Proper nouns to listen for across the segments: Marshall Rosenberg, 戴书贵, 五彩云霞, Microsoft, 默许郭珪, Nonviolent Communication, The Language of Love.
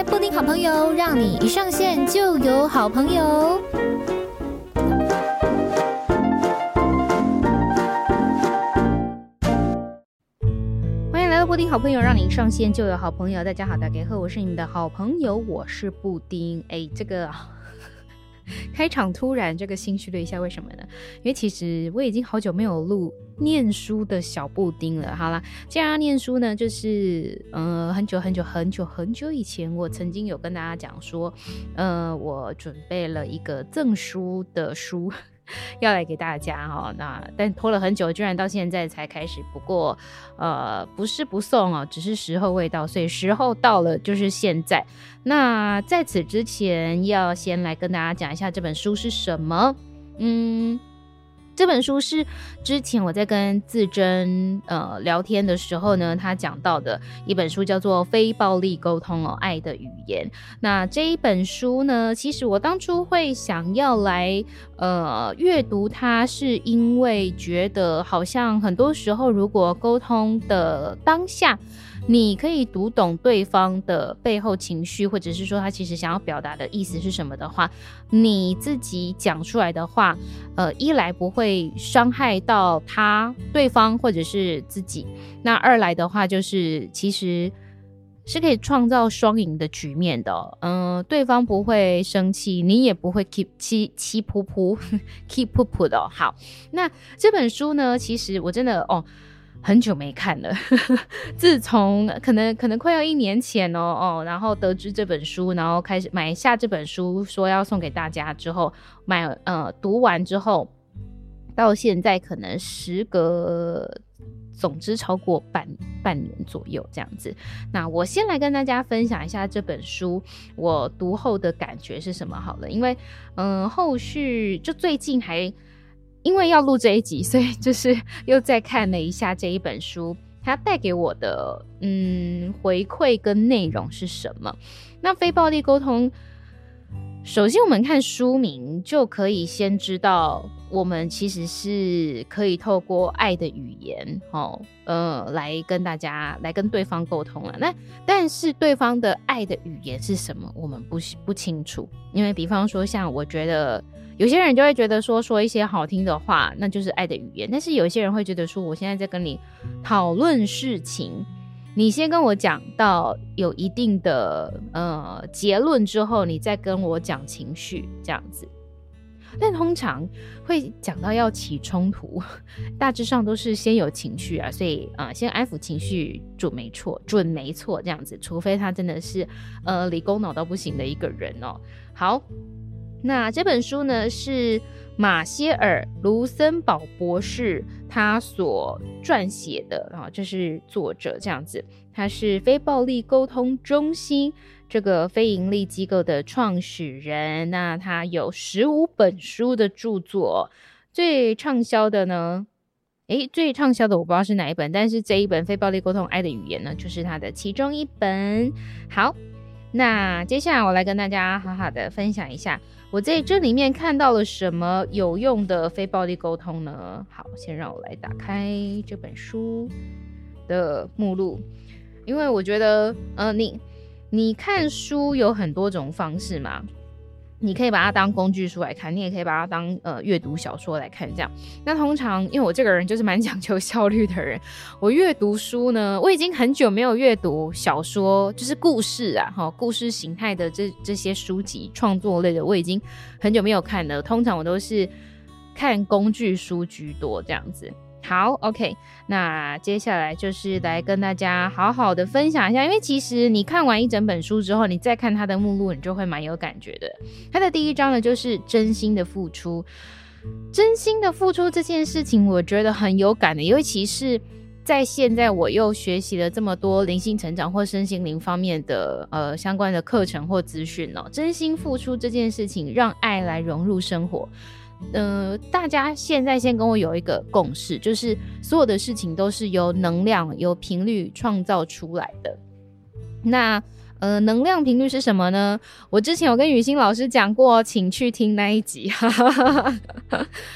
爱布丁好朋友，让你一上线就有好朋友。欢迎来到布丁好朋友，让你一上线就有好朋友。大家好，大家好，我是你们的好朋友，我是布丁。这个开场突然心虚了一下，为什么呢？因为其实我已经好久没有录念书的小布丁了。好啦，既然念书呢，就是很久以前我曾经有跟大家讲说，我准备了一个赠书的书要来给大家哈，但拖了很久，居然到现在才开始。不过不是不送哦，只是时候未到，所以时候到了就是现在。那在此之前，要先来跟大家讲一下这本书是什么。这本书是之前我在跟自珍聊天的时候呢，他讲到的一本书，叫做《非暴力沟通爱的语言》。那这一本书呢，其实我当初会想要来阅读它，是因为觉得好像很多时候，如果沟通的当下你可以读懂对方的背后情绪，或者是说他其实想要表达的意思是什么的话，你自己讲出来的话，一来不会伤害到他、对方或者是自己，那二来的话就是其实是可以创造双赢的局面的对方不会生气，你也不会 keep 噗噗的好。那这本书呢，其实我真的很久没看了自从可能快要1年前然后得知这本书，然后开始买下这本书，说要送给大家之后，读完之后，到现在可能时隔总之超过半年左右这样子。那我先来跟大家分享一下这本书我读后的感觉是什么好了，因为后续就最近还因为要录这一集，所以就是又再看了一下这一本书，它带给我的回馈跟内容是什么。那非暴力沟通，首先我们看书名就可以先知道，我们其实是可以透过爱的语言来跟大家来跟对方沟通了。但是对方的爱的语言是什么，我们不清楚。因为比方说像我觉得有些人就会觉得说一些好听的话，那就是爱的语言。但是有些人会觉得说，我现在在跟你讨论事情，你先跟我讲到有一定的结论之后，你再跟我讲情绪这样子。但通常会讲到要起冲突，大致上都是先有情绪啊，所以先安抚情绪准没错这样子，除非他真的是理工脑到不行的一个人哦。好，那这本书呢，是马歇尔·卢森堡博士他所撰写的就是作者这样子。他是非暴力沟通中心这个非盈利机构的创始人。那他有15本书的著作，最畅销的我不知道是哪一本，但是这一本《非暴力沟通爱的语言》呢，就是他的其中一本。好，那接下来我来跟大家好好的分享一下我在这里面看到了什么有用的非暴力沟通呢？好，先让我来打开这本书的目录，因为我觉得你看书有很多种方式嘛，你可以把它当工具书来看，你也可以把它当阅读小说来看这样。那通常因为我这个人就是蛮讲求效率的人，我阅读书呢，我已经很久没有阅读小说，就是故事故事形态的这些书籍创作类的，我已经很久没有看了。通常我都是看工具书居多这样子。好 ，OK， 那接下来就是来跟大家好好的分享一下，因为其实你看完一整本书之后，你再看它的目录，你就会蛮有感觉的。它的第一章呢，就是真心的付出。真心的付出这件事情，我觉得很有感的，尤其是在现在我又学习了这么多灵性成长或身心灵方面的相关的课程或资讯哦。真心付出这件事情，让爱来融入生活。大家现在先跟我有一个共识，就是所有的事情都是由能量、由频率创造出来的。那能量频率是什么呢？我之前有跟雨欣老师讲过，请去听那一集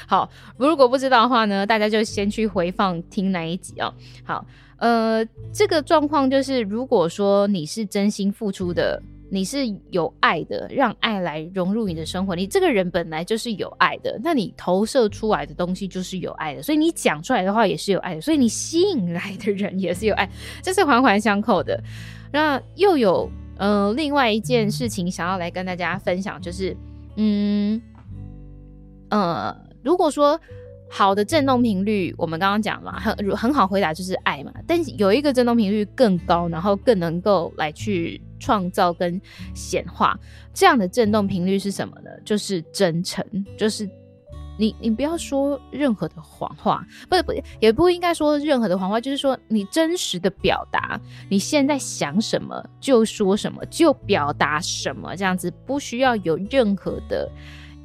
好，如果不知道的话呢，大家就先去回放听那一集哦。好，这个状况就是，如果说你是真心付出的，你是有爱的，让爱来融入你的生活，你这个人本来就是有爱的，那你投射出来的东西就是有爱的，所以你讲出来的话也是有爱的，所以你吸引来的人也是有爱，这是环环相扣的。那又有另外一件事情想要来跟大家分享，就是如果说好的振动频率我们刚刚讲嘛， 很好回答就是爱嘛，但是有一个振动频率更高，然后更能够来去创造跟显化，这样的振动频率是什么呢？就是真诚，就是你不要说任何的谎话，不也不应该说任何的谎话，就是说你真实的表达，你现在想什么就说什么，就表达什么，这样子不需要有任何的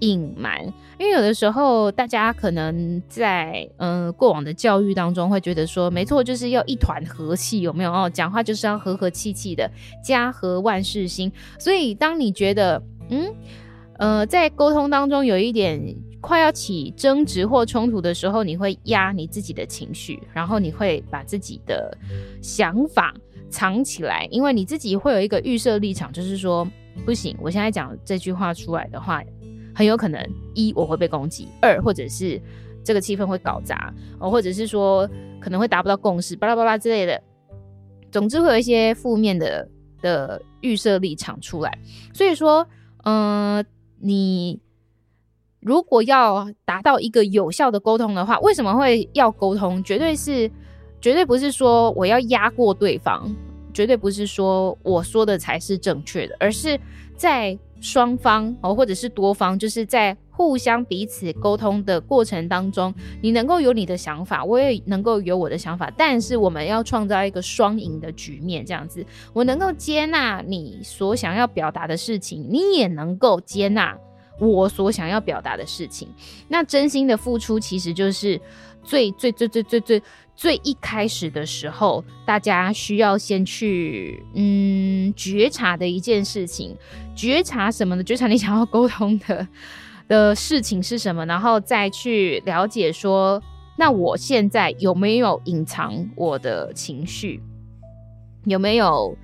隐瞒。因为有的时候大家可能在过往的教育当中会觉得说，没错，就是要一团和气，有没有哦？讲话就是要和和气气的，家和万事兴。所以当你觉得在沟通当中有一点快要起争执或冲突的时候，你会压你自己的情绪，然后你会把自己的想法藏起来，因为你自己会有一个预设立场，就是说不行，我现在讲这句话出来的话，很有可能一我会被攻击，二或者是这个气氛会搞砸，或者是说可能会达不到共识，巴拉巴拉之类的，总之会有一些负面的预设立场出来。所以说你如果要达到一个有效的沟通的话，为什么会要沟通？绝对不是说我要压过对方，绝对不是说我说的才是正确的，而是在双方或者是多方，就是在互相彼此沟通的过程当中，你能够有你的想法，我也能够有我的想法，但是我们要创造一个双赢的局面，这样子我能够接纳你所想要表达的事情，你也能够接纳我所想要表达的事情。那真心的付出其实就是最一开始的时候，大家需要先去觉察的一件事情。觉察什么呢？觉察你想要沟通的事情是什么，然后再去了解说，那我现在有没有隐藏我的情绪，有没有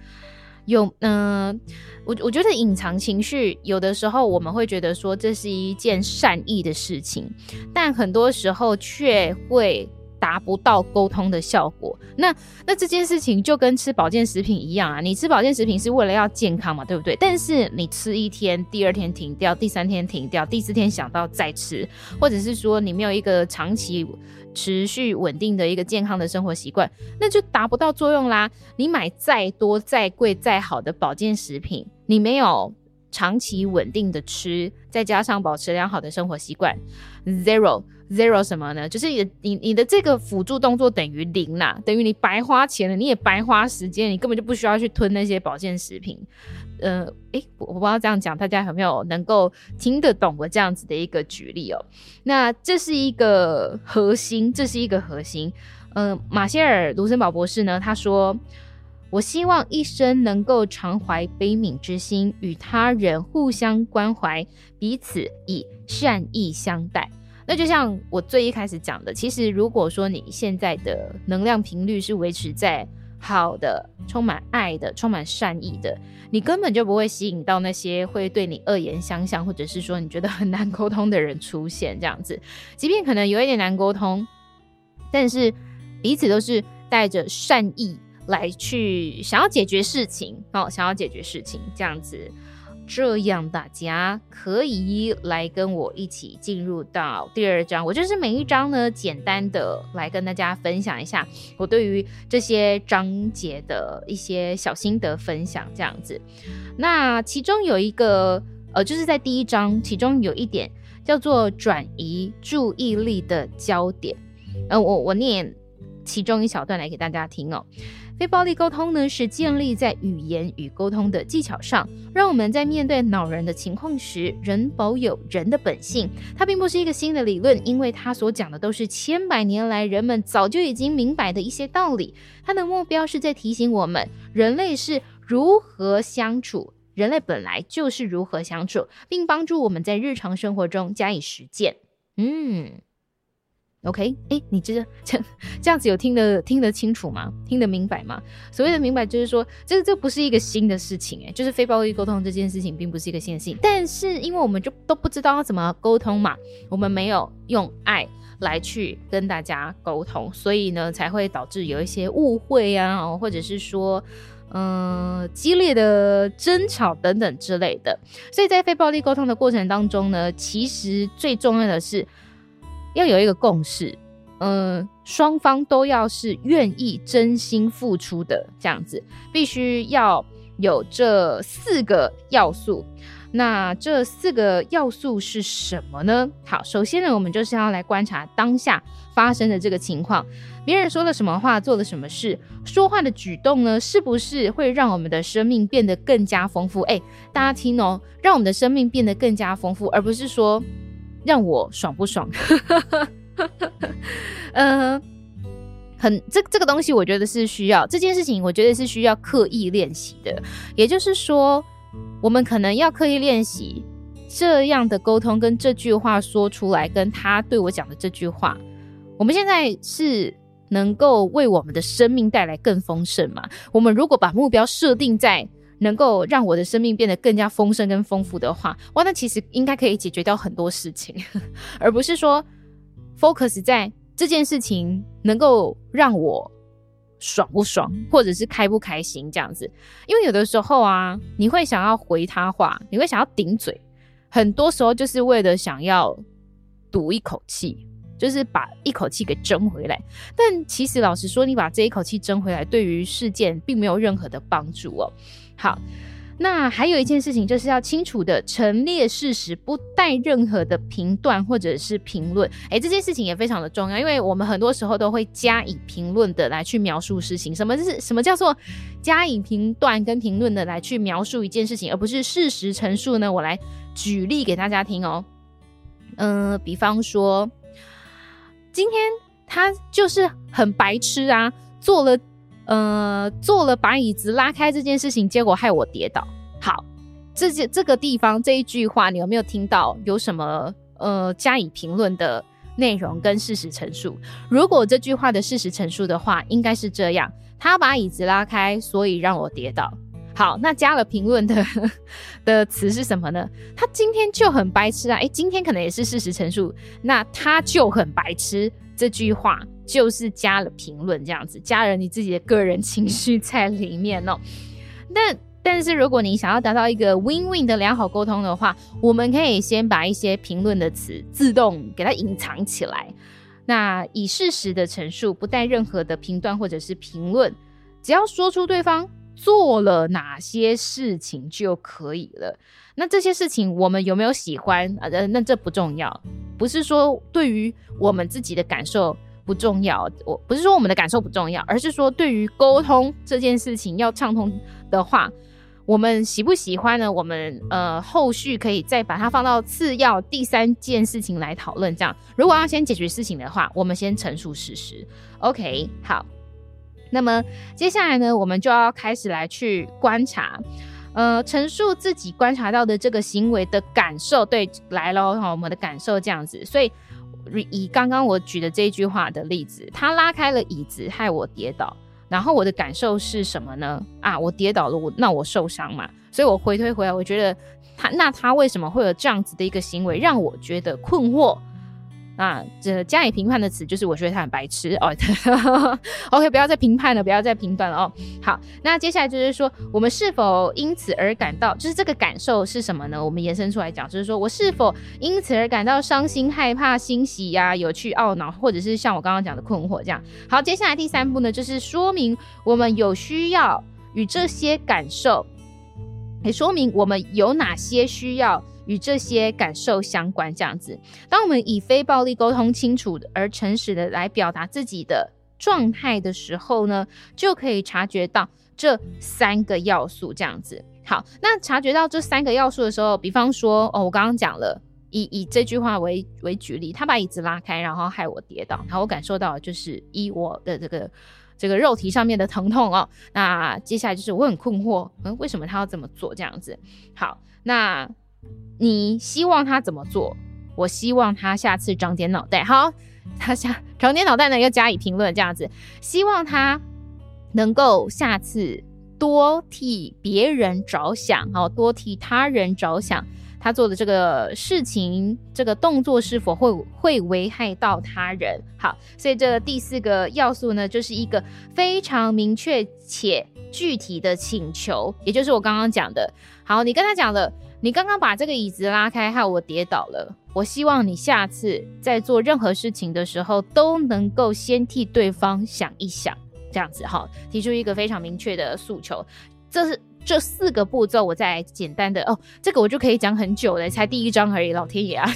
我觉得隐藏情绪，有的时候我们会觉得说这是一件善意的事情，但很多时候却会达不到沟通的效果。那这件事情就跟吃保健食品一样啊，你吃保健食品是为了要健康嘛，对不对？但是你吃一天，第二天停掉，第三天停掉，第四天想到再吃，或者是说你没有一个长期持续稳定的一个健康的生活习惯，那就达不到作用啦。你买再多再贵再好的保健食品，你没有长期稳定的吃，再加上保持良好的生活习惯， zero 什么呢？就是你的这个辅助动作等于零啦，等于你白花钱了，你也白花时间，你根本就不需要去吞那些保健食品。我不知道这样讲大家有没有能够听得懂我这样子的一个举例哦。那这是一个核心。马歇尔·卢森堡博士呢，他说，我希望一生能够常怀悲悯之心，与他人互相关怀，彼此以善意相待。那就像我最一开始讲的，其实如果说你现在的能量频率是维持在好的、充满爱的、充满善意的，你根本就不会吸引到那些会对你恶言相向，或者是说你觉得很难沟通的人出现，这样子。即便可能有一点难沟通，但是彼此都是带着善意来去想要解决事情，这样子，这样大家可以来跟我一起进入到第二章。我就是每一章呢，简单的来跟大家分享一下我对于这些章节的一些小心得分享，这样子。那其中有一个就是在第一章，其中有一点叫做转移注意力的焦点。我念其中一小段来给大家听哦。非暴力沟通呢，是建立在语言与沟通的技巧上，让我们在面对恼人的情况时，仍保有人的本性。它并不是一个新的理论，因为它所讲的都是千百年来人们早就已经明白的一些道理。它的目标是在提醒我们，人类是如何相处，人类本来就是如何相处，并帮助我们在日常生活中加以实践。OK， 哎，你这样子有听得清楚吗？听得明白吗？所谓的明白就是说，这不是一个新的事情，就是非暴力沟通这件事情并不是一个新的事情，但是因为我们就都不知道要怎么沟通嘛，我们没有用爱来去跟大家沟通，所以呢才会导致有一些误会啊，或者是说激烈的争吵等等之类的。所以在非暴力沟通的过程当中呢，其实最重要的是要有一个共识，双方都要是愿意真心付出的，这样子必须要有这4个要素。那这4个要素是什么呢？好，首先呢，我们就是要来观察当下发生的这个情况，别人说了什么话，做了什么事，说话的举动呢，是不是会让我们的生命变得更加丰富？大家听哦，让我们的生命变得更加丰富，而不是说让我爽不爽这个东西我觉得是需要，这件事情我觉得是需要刻意练习的，也就是说我们可能要刻意练习这样的沟通，跟这句话说出来，跟他对我讲的这句话，我们现在是能够为我们的生命带来更丰盛嘛？我们如果把目标设定在能够让我的生命变得更加丰盛跟丰富的话，哇，那其实应该可以解决掉很多事情而不是说 focus 在这件事情能够让我爽不爽或者是开不开心这样子。因为有的时候啊，你会想要回他话，你会想要顶嘴，很多时候就是为了想要赌一口气，就是把一口气给争回来。但其实老实说，你把这一口气争回来对于事件并没有任何的帮助哦。好，那还有一件事情，就是要清楚的陈列事实，不带任何的评断或者是评论。这件事情也非常的重要，因为我们很多时候都会加以评论的来去描述事情。什么叫做加以评断跟评论的来去描述一件事情，而不是事实陈述呢？我来举例给大家听哦。比方说，今天他就是很白痴啊，做了把椅子拉开这件事情，结果害我跌倒。好，这个地方这一句话你有没有听到有什么加以评论的内容跟事实陈述？如果这句话的事实陈述的话，应该是这样，他把椅子拉开，所以让我跌倒。好，那加了评论的词是什么呢？他今天就很白痴啊。今天可能也是事实陈述，那他就很白痴这句话就是加了评论，这样子加了你自己的个人情绪在里面哦。但是如果你想要达到一个 win-win 的良好沟通的话，我们可以先把一些评论的词自动给它隐藏起来，那以事实的陈述，不带任何的评断或者是评论，只要说出对方做了哪些事情就可以了。那这些事情我们有没有喜欢那这不重要，不是说对于我们自己的感受不重要，我不是说我们的感受不重要，而是说对于沟通这件事情要畅通的话，我们喜不喜欢呢？我们后续可以再把它放到次要第3件事情来讨论。这样如果要先解决事情的话，我们先陈述事实。 OK， 好，那么接下来呢，我们就要开始来去观察陈述自己观察到的这个行为的感受。对，来咯，我们的感受这样子。所以以刚刚我举的这句话的例子，他拉开了椅子害我跌倒，然后我的感受是什么呢？我跌倒了，那我受伤嘛，所以我回推回来，我觉得他为什么会有这样子的一个行为让我觉得困惑。加以评判的词就是我觉得他很白痴OK， 不要再评判了，不要再评断了哦。好，那接下来就是说，我们是否因此而感到，就是这个感受是什么呢？我们延伸出来讲，就是说我是否因此而感到伤心、害怕、欣喜啊、有趣、懊恼，或者是像我刚刚讲的困惑这样。好，接下来第3步呢，就是说明我们有需要与这些感受，也说明我们有哪些需要与这些感受相关这样子。当我们以非暴力沟通清楚而诚实的来表达自己的状态的时候呢，就可以察觉到这3个要素这样子。好，那察觉到这3个要素的时候，比方说我刚刚讲了，以这句话为举例，他把椅子拉开然后害我跌倒，然后我感受到的就是我的这个肉体上面的疼痛哦。那接下来就是我很困惑，为什么他要这么做这样子。好，那你希望他怎么做？我希望他下次长点脑袋。好，他想常年脑袋呢又加以评论这样子，希望他能够下次多替别人着想，多替他人着想，他做的这个事情这个动作是否会危害到他人。好，所以这第四个要素呢就是一个非常明确且具体的请求，也就是我刚刚讲的，好，你跟他讲了，你刚刚把这个椅子拉开害我跌倒了，我希望你下次在做任何事情的时候都能够先替对方想一想，这样子哈，提出一个非常明确的诉求。这四个步骤我再简单的这个我就可以讲很久了，才第一章而已，老天爷啊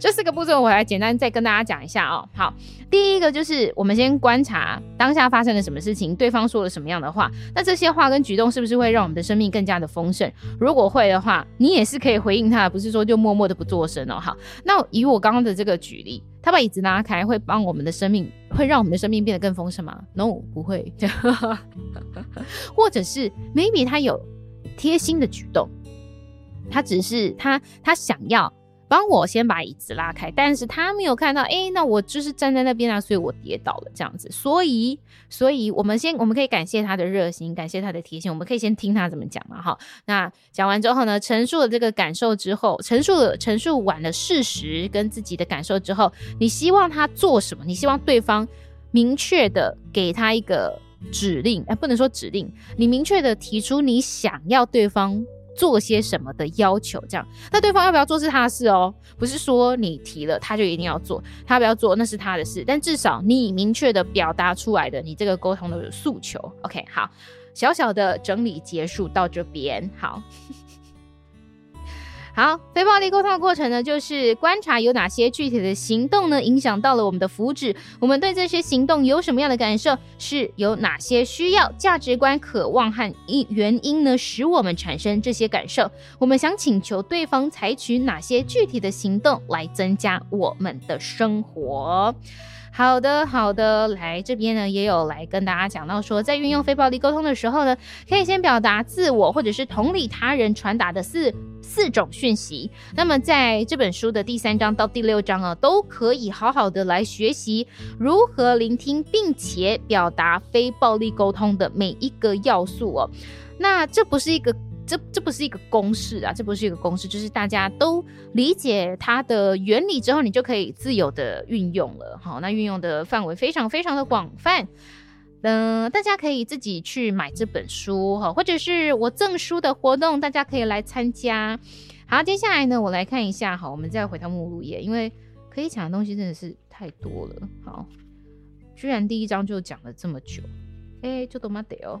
这四个步骤我来简单再跟大家讲一下好，第一个就是我们先观察当下发生了什么事情，对方说了什么样的话，那这些话跟举动是不是会让我们的生命更加的丰盛，如果会的话你也是可以回应他，不是说就默默的不作声好，那以我刚刚的这个举例，他把椅子拿开会帮我们的生命，会让我们的生命变得更丰盛吗？ No， 不会或者是 maybe 他有贴心的举动，他只是他想要帮我先把椅子拉开，但是他没有看到那我就是站在那边所以我跌倒了这样子，所以我们可以感谢他的热心，感谢他的贴心，我们可以先听他怎么讲嘛那讲完之后呢，陈述了这个感受之后，陈述完了事实跟自己的感受之后，你希望他做什么，你希望对方明确的给他一个指令不能说指令，你明确的提出你想要对方做些什么的要求，这样那对方要不要做是他的事不是说你提了他就一定要做，他不要做那是他的事，但至少你明确的表达出来的你这个沟通的诉求。 OK， 好，小小的整理结束到这边。好，非暴力沟通的过程呢，就是观察有哪些具体的行动呢影响到了我们的福祉，我们对这些行动有什么样的感受，是有哪些需要、价值观、渴望和原因呢使我们产生这些感受，我们想请求对方采取哪些具体的行动来增加我们的生活。好的，来这边呢也有来跟大家讲到说，在运用非暴力沟通的时候呢，可以先表达自我或者是同理他人传达的四种讯息，那么在这本书的第3章到第6章都可以好好的来学习如何聆听并且表达非暴力沟通的每一个要素那这不是一个公式啊，这不是一个公式，就是大家都理解它的原理之后，你就可以自由的运用了。好，那运用的范围非常非常的广泛。大家可以自己去买这本书，或者是我赠书的活动，大家可以来参加。好，接下来呢，我来看一下，我们再回到目录页，因为可以讲的东西真的是太多了。好，居然第一章就讲了这么久，ちょっと待ってよ。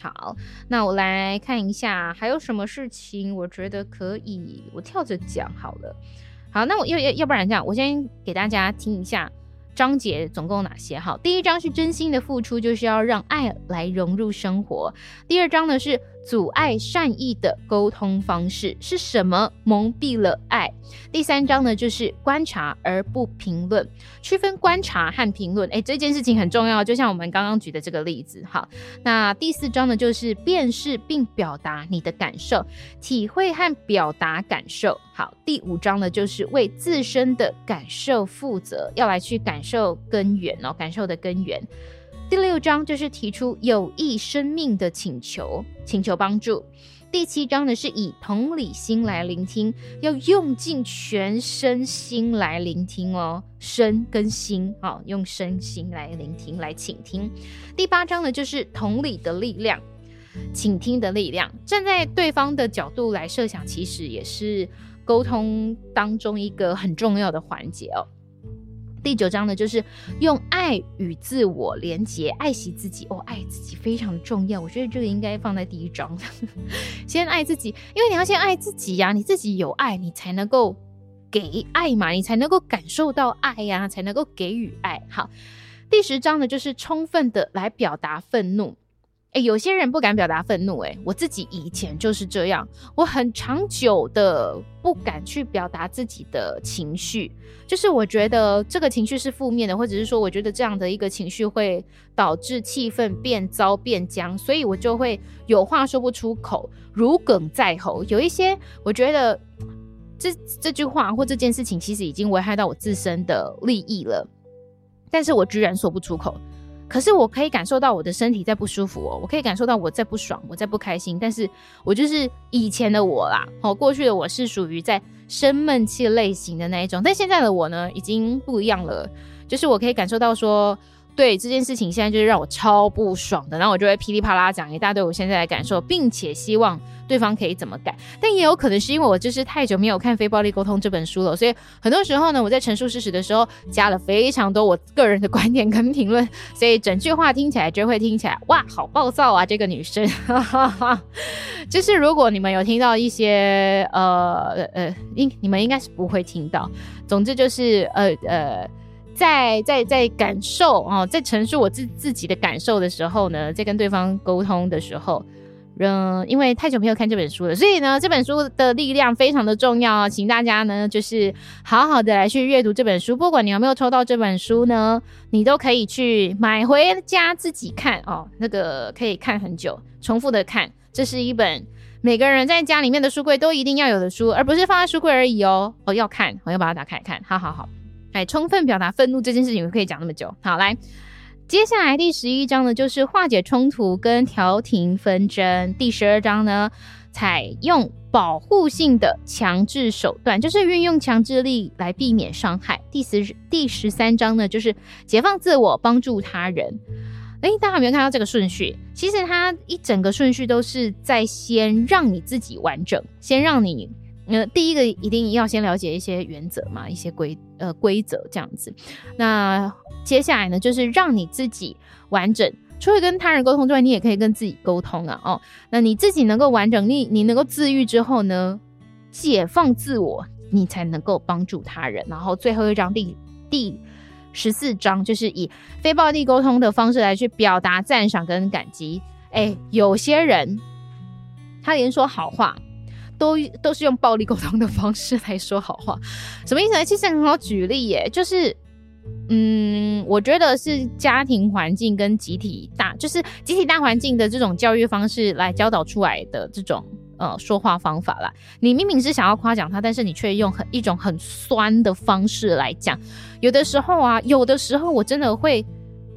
好，那我来看一下还有什么事情我觉得可以我跳着讲好了。好，那我要不然这样，我先给大家听一下章节总共有哪些。好，第一章是真心的付出，就是要让爱来融入生活。第二章呢是阻碍善意的沟通方式，是什么蒙蔽了爱。第3章呢就是观察而不评论，区分观察和评论这件事情很重要，就像我们刚刚举的这个例子。好，那第4章呢就是辨识并表达你的感受，体会和表达感受。好，第5章呢就是为自身的感受负责，要来去感受根源感受的根源。第6章就是提出有益生命的请求帮助。第7章呢是以同理心来聆听，要用尽全身心来聆听身跟心用身心来聆听来倾听。第8章呢就是同理的力量，倾听的力量，站在对方的角度来设想，其实也是沟通当中一个很重要的环节第9章呢就是用爱与自我连结，爱惜自己爱自己非常重要，我觉得这个应该放在第1章先爱自己，因为你要先爱自己你自己有爱你才能够给爱嘛，你才能够感受到爱才能够给予爱。好，第10章呢就是充分的来表达愤怒有些人不敢表达愤怒我自己以前就是这样，我很长久的不敢去表达自己的情绪，就是我觉得这个情绪是负面的，或者是说我觉得这样的一个情绪会导致气氛变糟变僵，所以我就会有话说不出口，如鲠在喉。有一些我觉得这句话或这件事情其实已经危害到我自身的利益了，但是我居然说不出口。可是我可以感受到我的身体在不舒服哦，我可以感受到我在不爽，我在不开心，但是我就是以前的我啦，过去的我是属于在生闷气类型的那一种，但现在的我呢已经不一样了，就是我可以感受到说，对这件事情现在就是让我超不爽的，然后我就会噼里啪啦讲一大堆我现在的感受，并且希望对方可以怎么改。但也有可能是因为我就是太久没有看《非暴力沟通》这本书了，所以很多时候呢我在陈述事实的时候加了非常多我个人的观点跟评论，所以整句话听起来就会听起来哇好暴躁啊这个女生就是如果你们有听到一些你们应该是不会听到，总之就是在感受在陈述我自己的感受的时候呢，在跟对方沟通的时候因为太久没有看这本书了，所以呢这本书的力量非常的重要，请大家呢就是好好的来去阅读这本书，不管你有没有抽到这本书呢，你都可以去买回家自己看那个可以看很久，重复的看，这是一本每个人在家里面的书柜都一定要有的书，而不是放在书柜而已哦要看，我要把它打开看，好来充分表达愤怒这件事情我可以讲那么久。好，来接下来第11章呢就是化解冲突跟调停纷争，第12章呢采用保护性的强制手段，就是运用强制力来避免伤害，第13章呢就是解放自我帮助他人。大家有没有看到这个顺序？其实它一整个顺序都是在先让你自己完整，先让你第一个一定要先了解一些原则嘛，一些规则这样子。那接下来呢就是让你自己完整，除了跟他人沟通之外，你也可以跟自己沟通啊那你自己能够完整，你能够自愈之后呢，解放自我，你才能够帮助他人。然后最后一章第14章就是以非暴力沟通的方式来去表达赞赏跟感激。有些人他连说好话都是用暴力沟通的方式来说好话，什么意思呢？其实很好举例耶，就是我觉得是家庭环境跟集体大环境的这种教育方式来教导出来的这种说话方法啦。你明明是想要夸奖他，但是你却用一种很酸的方式来讲。有的时候我真的会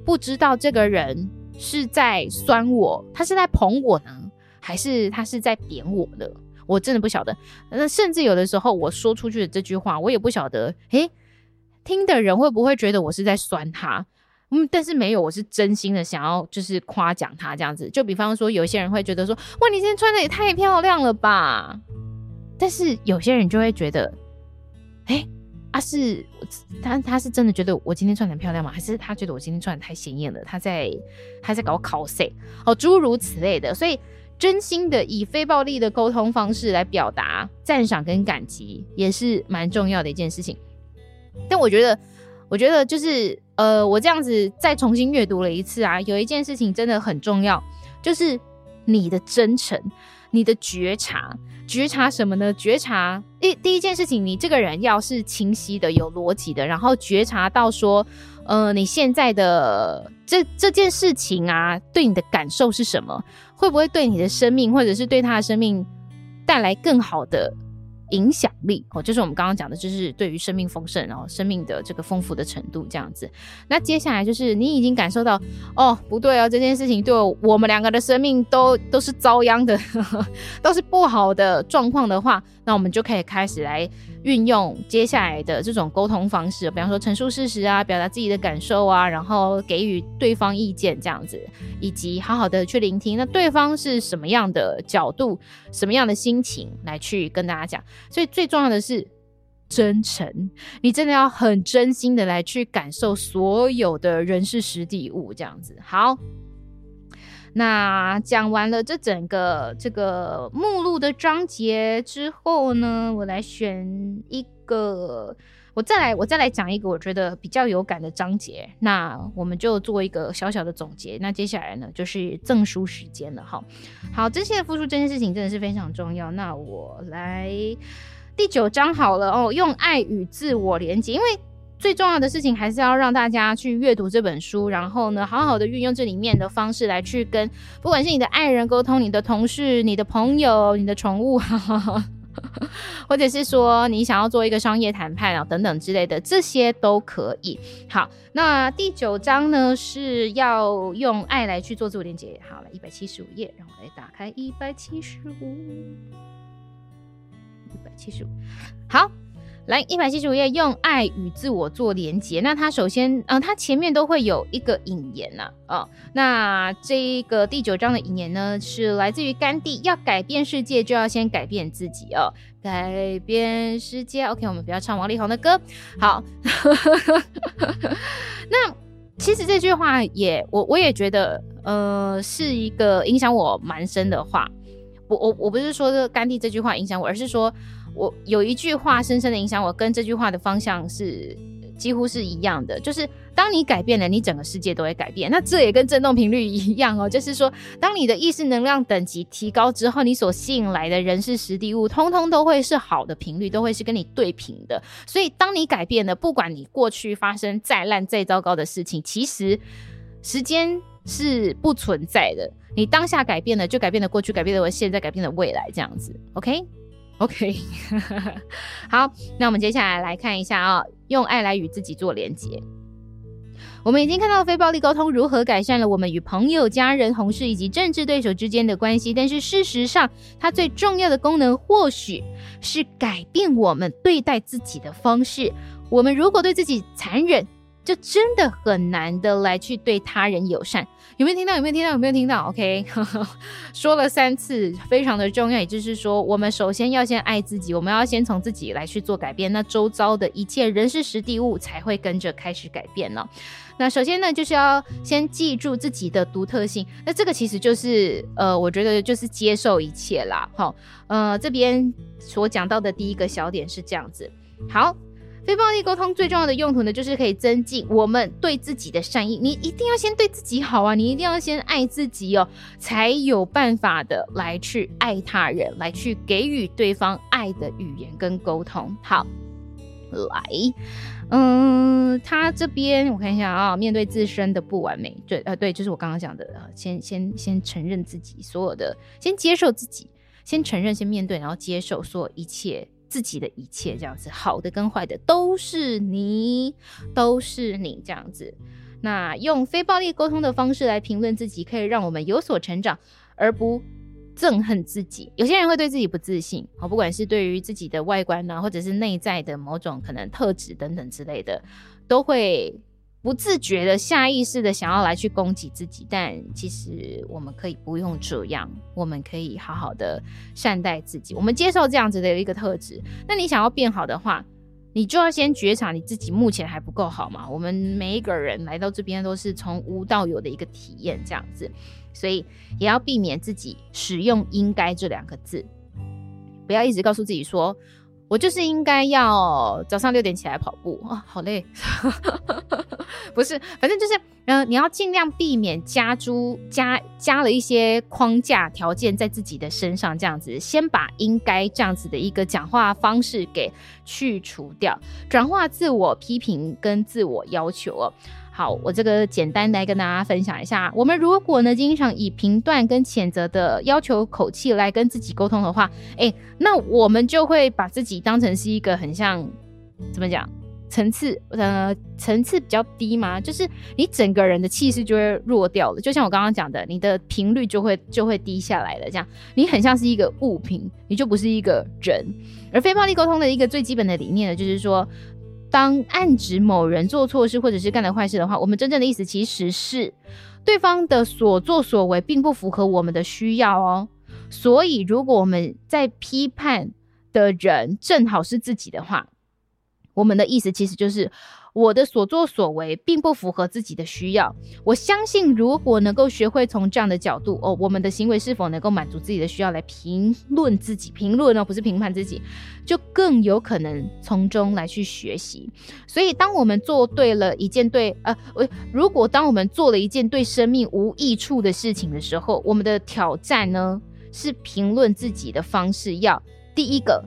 不知道这个人是在酸我，他是在捧我呢，还是他是在贬我呢？我真的不晓得。那甚至有的时候我说出去的这句话，我也不晓得听的人会不会觉得我是在酸他，但是没有，我是真心的想要就是夸奖他这样子。就比方说有些人会觉得说，哇你今天穿的也太漂亮了吧，但是有些人就会觉得他是真的觉得我今天穿得很漂亮吗？还是他觉得我今天穿得太显眼了，他在搞 cos 诸如此类的。所以真心的以非暴力的沟通方式来表达赞赏跟感激也是蛮重要的一件事情。但我觉得就是我这样子再重新阅读了一次有一件事情真的很重要，就是你的真诚，你的觉察什么呢？觉察第一件事情，你这个人要是清晰的，有逻辑的，然后觉察到说你现在的这件事情对你的感受是什么，会不会对你的生命或者是对他的生命带来更好的影响力就是我们刚刚讲的，就是对于生命丰盛生命的这个丰富的程度这样子。那接下来就是你已经感受到不对这件事情对我们两个的生命都是遭殃的都是不好的状况的话，那我们就可以开始来运用接下来的这种沟通方式，比方说陈述事实表达自己的感受然后给予对方意见这样子，以及好好的去聆听那对方是什么样的角度，什么样的心情来去跟大家讲。所以最重要的是真诚，你真的要很真心的来去感受所有的人事实地物这样子。好，那讲完了这整个这个目录的章节之后呢，我来选一个，我再来讲一个我觉得比较有感的章节，那我们就做一个小小的总结。那接下来呢就是赠书时间了。好，真心的付出这件事情真的是非常重要。那我来第9章好了用爱与自我连结，因为最重要的事情还是要让大家去阅读这本书，然后呢好好的运用这里面的方式来去跟不管是你的爱人沟通，你的同事，你的朋友，你的宠物或者是说你想要做一个商业谈判啊等等之类的，这些都可以。好，那第九章呢是要用爱来去做自我连结。好，来175页，让我来打开175。好，来175页，用爱与自我做连结。那它首先它前面都会有一个引言啊那这个第九章的引言呢是来自于甘地，要改变世界就要先改变自己哦，改变世界。 OK， 我们不要唱王力宏的歌。好那其实这句话也我也觉得是一个影响我蛮深的话。我不是说甘地这句话影响我，而是说我有一句话深深的影响我，跟这句话的方向是几乎是一样的，就是当你改变了，你整个世界都会改变。那这也跟振动频率一样哦，就是说当你的意识能量等级提高之后，你所吸引来的人事实地物通通都会是好的频率，都会是跟你对频的。所以当你改变了，不管你过去发生再烂再糟糕的事情，其实时间是不存在的，你当下改变了就改变了过去，改变了现在，改变了未来，这样子。 OK 好，那我们接下来来看一下用爱来与自己做连结。我们已经看到非暴力沟通如何改善了我们与朋友、家人、同事以及政治对手之间的关系，但是事实上它最重要的功能或许是改变我们对待自己的方式。我们如果对自己残忍，就真的很难的来去对他人友善。有没有听到 OK 说了3次，非常的重要。也就是说，我们首先要先爱自己，我们要先从自己来去做改变，那周遭的一切人事时地物才会跟着开始改变了。那首先呢，就是要先记住自己的独特性。那这个其实就是我觉得就是接受一切啦。这边所讲到的第一个小点是这样子。好，非暴力沟通最重要的用途呢，就是可以增进我们对自己的善意。你一定要先对自己好啊，你一定要先爱自己哦，才有办法的来去爱他人，来去给予对方爱的语言跟沟通。好，来他这边我看一下面对自身的不完美。对，就是我刚刚讲的，先承认自己所有的，先接受自己，先承认，先面对，然后接受所有一切，自己的一切，这样子，好的跟坏的都是你这样子。那用非暴力沟通的方式来评论自己，可以让我们有所成长，而不憎恨自己。有些人会对自己不自信，不管是对于自己的外观或者是内在的某种可能特质等等之类的，都会不自觉的下意识的想要来去攻击自己。但其实我们可以不用这样，我们可以好好的善待自己，我们接受这样子的一个特质。那你想要变好的话，你就要先觉察你自己目前还不够好嘛。我们每一个人来到这边都是从无到有的一个体验这样子，所以也要避免自己使用应该这2个字，不要一直告诉自己说我就是应该要早上6点起来跑步好累不是，反正就是你要尽量避免加了一些框架条件在自己的身上这样子。先把应该这样子的一个讲话方式给去除掉，转化自我批评跟自我要求好，我这个简单来跟大家分享一下。我们如果呢经常以评断跟谴责的要求口气来跟自己沟通的话，那我们就会把自己当成是一个很像，怎么讲，层次比较低嘛，就是你整个人的气势就会弱掉了。就像我刚刚讲的，你的频率就会低下来了，这样你很像是一个物品，你就不是一个人。而非暴力沟通的一个最基本的理念呢，就是说当暗指某人做错事或者是干了坏事的话，我们真正的意思其实是对方的所作所为并不符合我们的需要哦。所以如果我们在批判的人正好是自己的话，我们的意思其实就是我的所作所为并不符合自己的需要。我相信如果能够学会从这样的角度我们的行为是否能够满足自己的需要来评论自己，评论不是评判自己，就更有可能从中来去学习。所以当我们做对了一件如果当我们做了一件对生命无益处的事情的时候，我们的挑战呢是评论自己的方式要第一个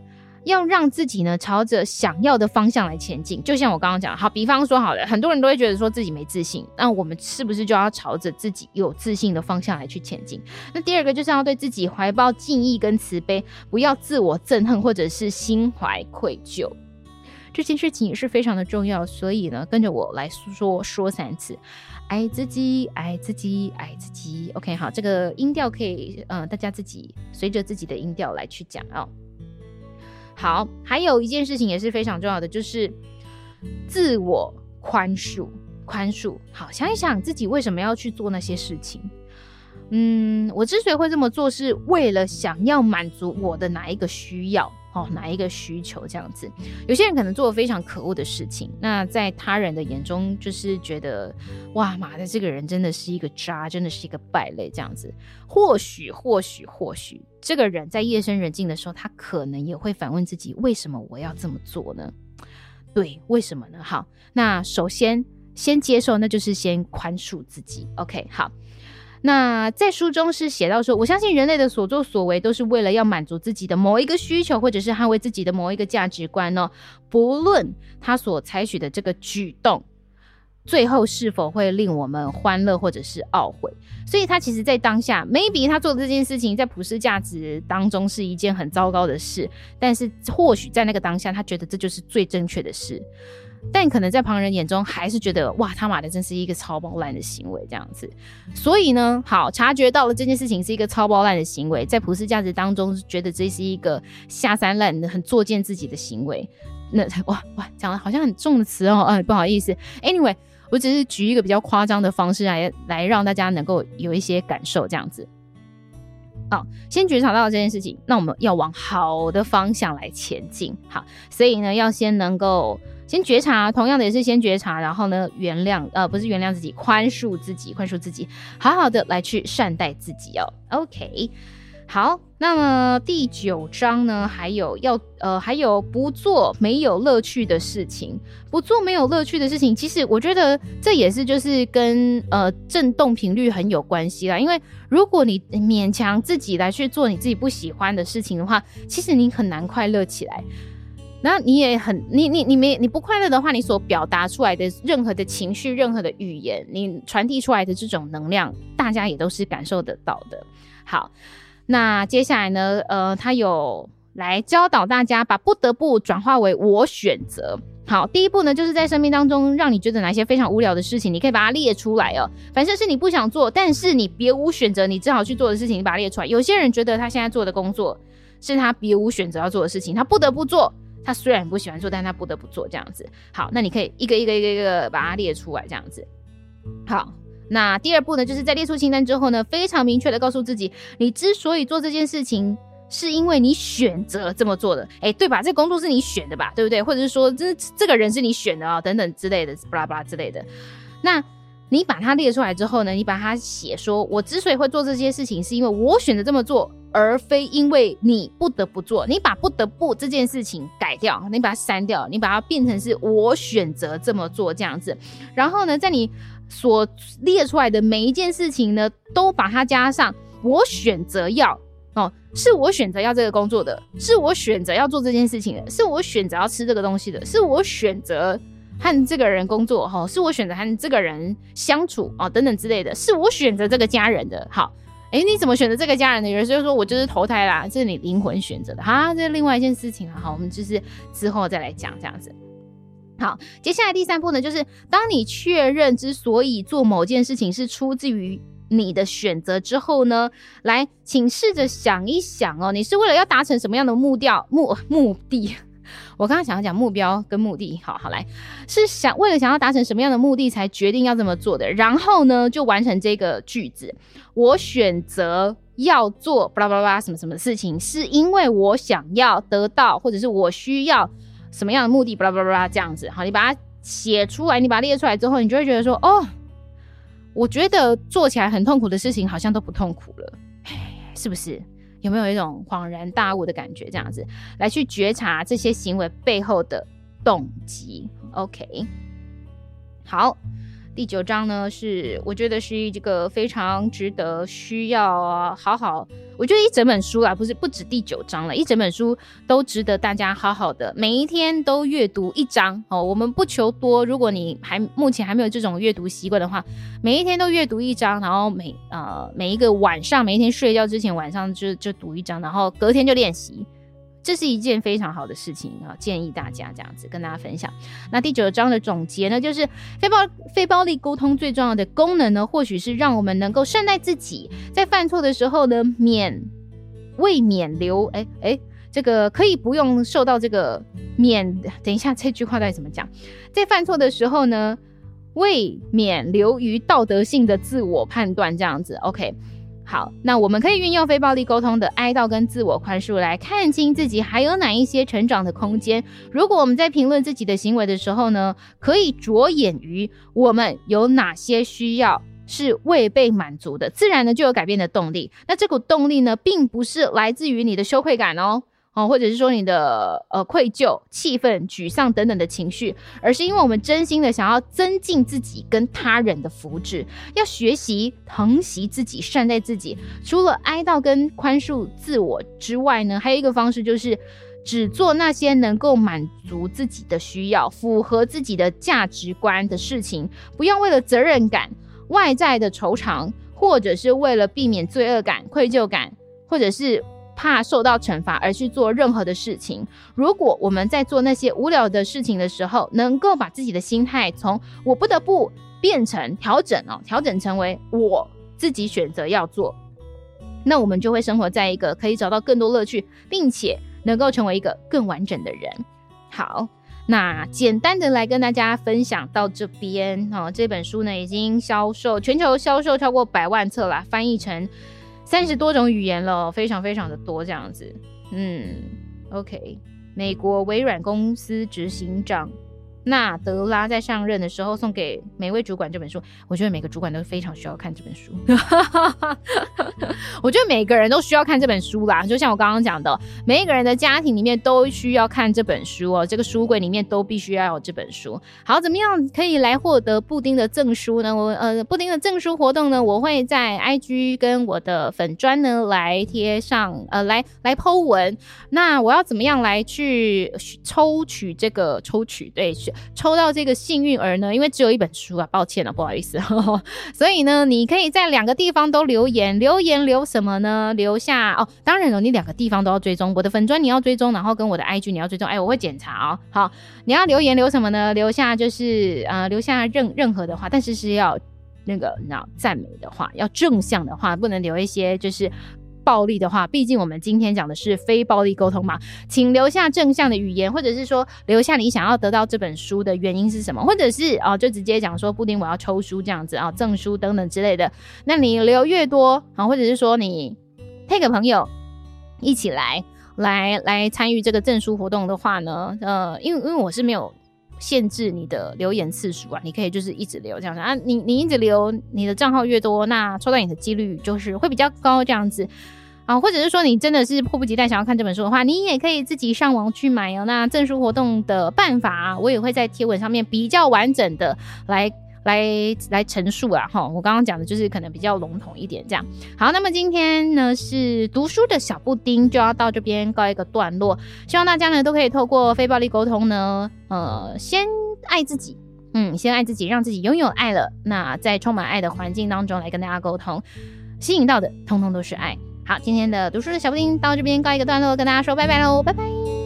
要让自己呢朝着想要的方向来前进。就像我刚刚讲，好，比方说好了，很多人都会觉得说自己没自信，那我们是不是就要朝着自己有自信的方向来去前进？那第二个就是要对自己怀抱敬意跟慈悲，不要自我憎恨或者是心怀愧疚，这件事情也是非常的重要。所以呢，跟着我来说3次，爱自己，爱自己，爱自己。 OK， 好，这个音调可以大家自己随着自己的音调来去讲哦。好，还有一件事情也是非常重要的，就是自我宽恕。好，想一想自己为什么要去做那些事情。我之所以会这么做，是为了想要满足我的哪一个需要，哪一个需求这样子。有些人可能做了非常可恶的事情，那在他人的眼中就是觉得哇妈的，这个人真的是一个渣，真的是一个败类这样子。或许这个人在夜深人静的时候，他可能也会反问自己，为什么我要这么做呢？对，为什么呢？好，那首先先接受，那就是先宽恕自己。 OK， 好，那在书中是写到说，我相信人类的所作所为都是为了要满足自己的某一个需求，或者是捍卫自己的某一个价值观哦。不论他所采取的这个举动最后是否会令我们欢乐或者是懊悔，所以他其实在当下 maybe 他做的这件事情在普世价值当中是一件很糟糕的事，但是或许在那个当下他觉得这就是最正确的事，但可能在旁人眼中还是觉得哇他妈的真是一个超爆烂的行为这样子。所以呢，好，察觉到了这件事情是一个超爆烂的行为，在普世价值当中觉得这是一个下三滥很作践自己的行为。那哇讲的好像很重的词哦，不好意思。 Anyway， 我只是举一个比较夸张的方式来让大家能够有一些感受这样子。好，先觉察到这件事情，那我们要往好的方向来前进。好，所以呢要先能够先觉察，同样的也是先觉察，然后呢宽恕自己，好好的来去善待自己哦。 OK， 好，那么第9章呢，还有不做没有乐趣的事情。不做没有乐趣的事情，其实我觉得这也是就是跟振动频率很有关系啦。因为如果你勉强自己来去做你自己不喜欢的事情的话，其实你很难快乐起来。那你也很你不快乐的话，你所表达出来的任何的情绪、任何的语言，你传递出来的这种能量，大家也都是感受得到的。好，那接下来呢，他有来教导大家把不得不转化为我选择。好，第一步呢，就是在生命当中让你觉得哪些非常无聊的事情，你可以把它列出来哦。反正是你不想做，但是你别无选择，你只好去做的事情，你把它列出来。有些人觉得他现在做的工作是他别无选择要做的事情，他不得不做。他虽然不喜欢做，但他不得不做这样子。好，那你可以一个把它列出来这样子。好，那第二步呢，就是在列出清单之后呢，非常明确的告诉自己，你之所以做这件事情是因为你选择这么做的，对吧？这个工作是你选的吧，对不对？或者是说这个人是你选的哦，等等之类的，巴拉巴拉之类的。那你把它列出来之后呢，你把它写说，我之所以会做这些事情是因为我选择这么做，而非因为你不得不做。你把不得不这件事情改掉，你把它删掉，你把它变成是我选择这么做这样子。然后呢，在你所列出来的每一件事情呢，都把它加上我选择要哦，是我选择要这个工作的，是我选择要做这件事情的，是我选择要吃这个东西的，是我选择和这个人工作，是我选择和这个人相处等等之类的，是我选择这个家人的。好，你怎么选择这个家人的？有人就说我就是投胎啦，这是你灵魂选择的哈，这是另外一件事情啦。好，我们就是之后再来讲这样子。好，接下来第3步呢，就是当你确认之所以做某件事情是出自于你的选择之后呢，来请试着想一想哦，你是为了要达成什么样的目的？我刚刚想要讲目标跟目的，好来，是为了想要达成什么样的目的才决定要这么做的，然后呢就完成这个句子，我选择要做巴拉巴拉什么什么事情，是因为我想要得到或者是我需要什么样的目的，巴拉巴拉这样子。好，你把它写出来，你把它列出来之后，你就会觉得说，哦，我觉得做起来很痛苦的事情好像都不痛苦了，是不是？有没有一种恍然大悟的感觉？这样子来去觉察这些行为背后的动机。 OK， 好，第9章呢，是我觉得是一个非常值得需要好好，我觉得一整本书啊，不止第9章了，一整本书都值得大家好好的每一天都阅读一章哦。我们不求多，如果你目前还没有这种阅读习惯的话，每一天都阅读一章，然后每一个晚上，每一天睡觉之前晚上就读一章，然后隔天就练习。这是一件非常好的事情啊，建议大家这样子跟大家分享。那第9章的总结呢，就是非暴力沟通最重要的功能呢，或许是让我们能够善待自己，在犯错的时候呢，可以不用受到这个等一下这句话到底怎么讲？在犯错的时候呢，未免流于道德性的自我判断这样子 ，OK。好，那我们可以运用非暴力沟通的哀悼跟自我宽恕来看清自己还有哪一些成长的空间。如果我们在评论自己的行为的时候呢，可以着眼于我们有哪些需要是未被满足的，自然呢就有改变的动力。那这股动力呢，并不是来自于你的羞愧感哦，或者是说你的愧疚、气愤、沮丧等等的情绪，而是因为我们真心的想要增进自己跟他人的福祉，要学习疼惜自己、善待自己。除了哀悼跟宽恕自我之外呢，还有一个方式就是只做那些能够满足自己的需要、符合自己的价值观的事情，不要为了责任感、外在的酬偿，或者是为了避免罪恶感、愧疚感，或者是怕受到惩罚而去做任何的事情。如果我们在做那些无聊的事情的时候，能够把自己的心态从我不得不变成调整成为我自己选择要做，那我们就会生活在一个可以找到更多乐趣，并且能够成为一个更完整的人。好，那简单的来跟大家分享到这边，这本书呢已经全球销售超过100万册啦，翻译成30多种语言了，非常非常的多这样子。OK。 美国微软公司执行长纳德拉在上任的时候送给每位主管这本书，我觉得每个主管都非常需要看这本书。我觉得每个人都需要看这本书啦，就像我刚刚讲的，每一个人的家庭里面都需要看这本书哦，这个书柜里面都必须要有这本书。好，怎么样可以来获得布丁的证书呢？布丁的证书活动呢，我会在 IG 跟我的粉专呢来贴上来 po 文。那我要怎么样来去抽到这个幸运儿呢？因为只有一本书啊，抱歉了，不好意思所以呢，你可以在两个地方都留言留什么呢？留下哦，当然了，你两个地方都要追踪，我的粉专你要追踪，然后跟我的 IG 你要追踪，我会检查哦。好，你要留言留什么呢？留下就是任何的话，但是是要赞美的话，要正向的话，不能留一些就是暴力的话，毕竟我们今天讲的是非暴力沟通嘛，请留下正向的语言，或者是说留下你想要得到这本书的原因是什么，或者是就直接讲说布丁我要抽书这样子啊，赠书等等之类的。那你留越多，或者是说你配个朋友一起来参与这个证书活动的话呢，因为我是没有限制你的留言次数啊，你可以就是一直留这样子啊，你一直留，你的账号越多，那抽到你的几率就是会比较高这样子。或者是说你真的是迫不及待想要看这本书的话，你也可以自己上网去买哦。那证书活动的办法，我也会在贴文上面比较完整的来陈述啦，我刚刚讲的就是可能比较笼统一点这样。好，那么今天呢是读书的小布丁就要到这边告一个段落，希望大家呢都可以透过非暴力沟通呢先爱自己，让自己拥有爱了，那在充满爱的环境当中来跟大家沟通，吸引到的通通都是爱。好，今天的读书的小布丁到这边告一个段落，跟大家说拜拜喽，拜拜。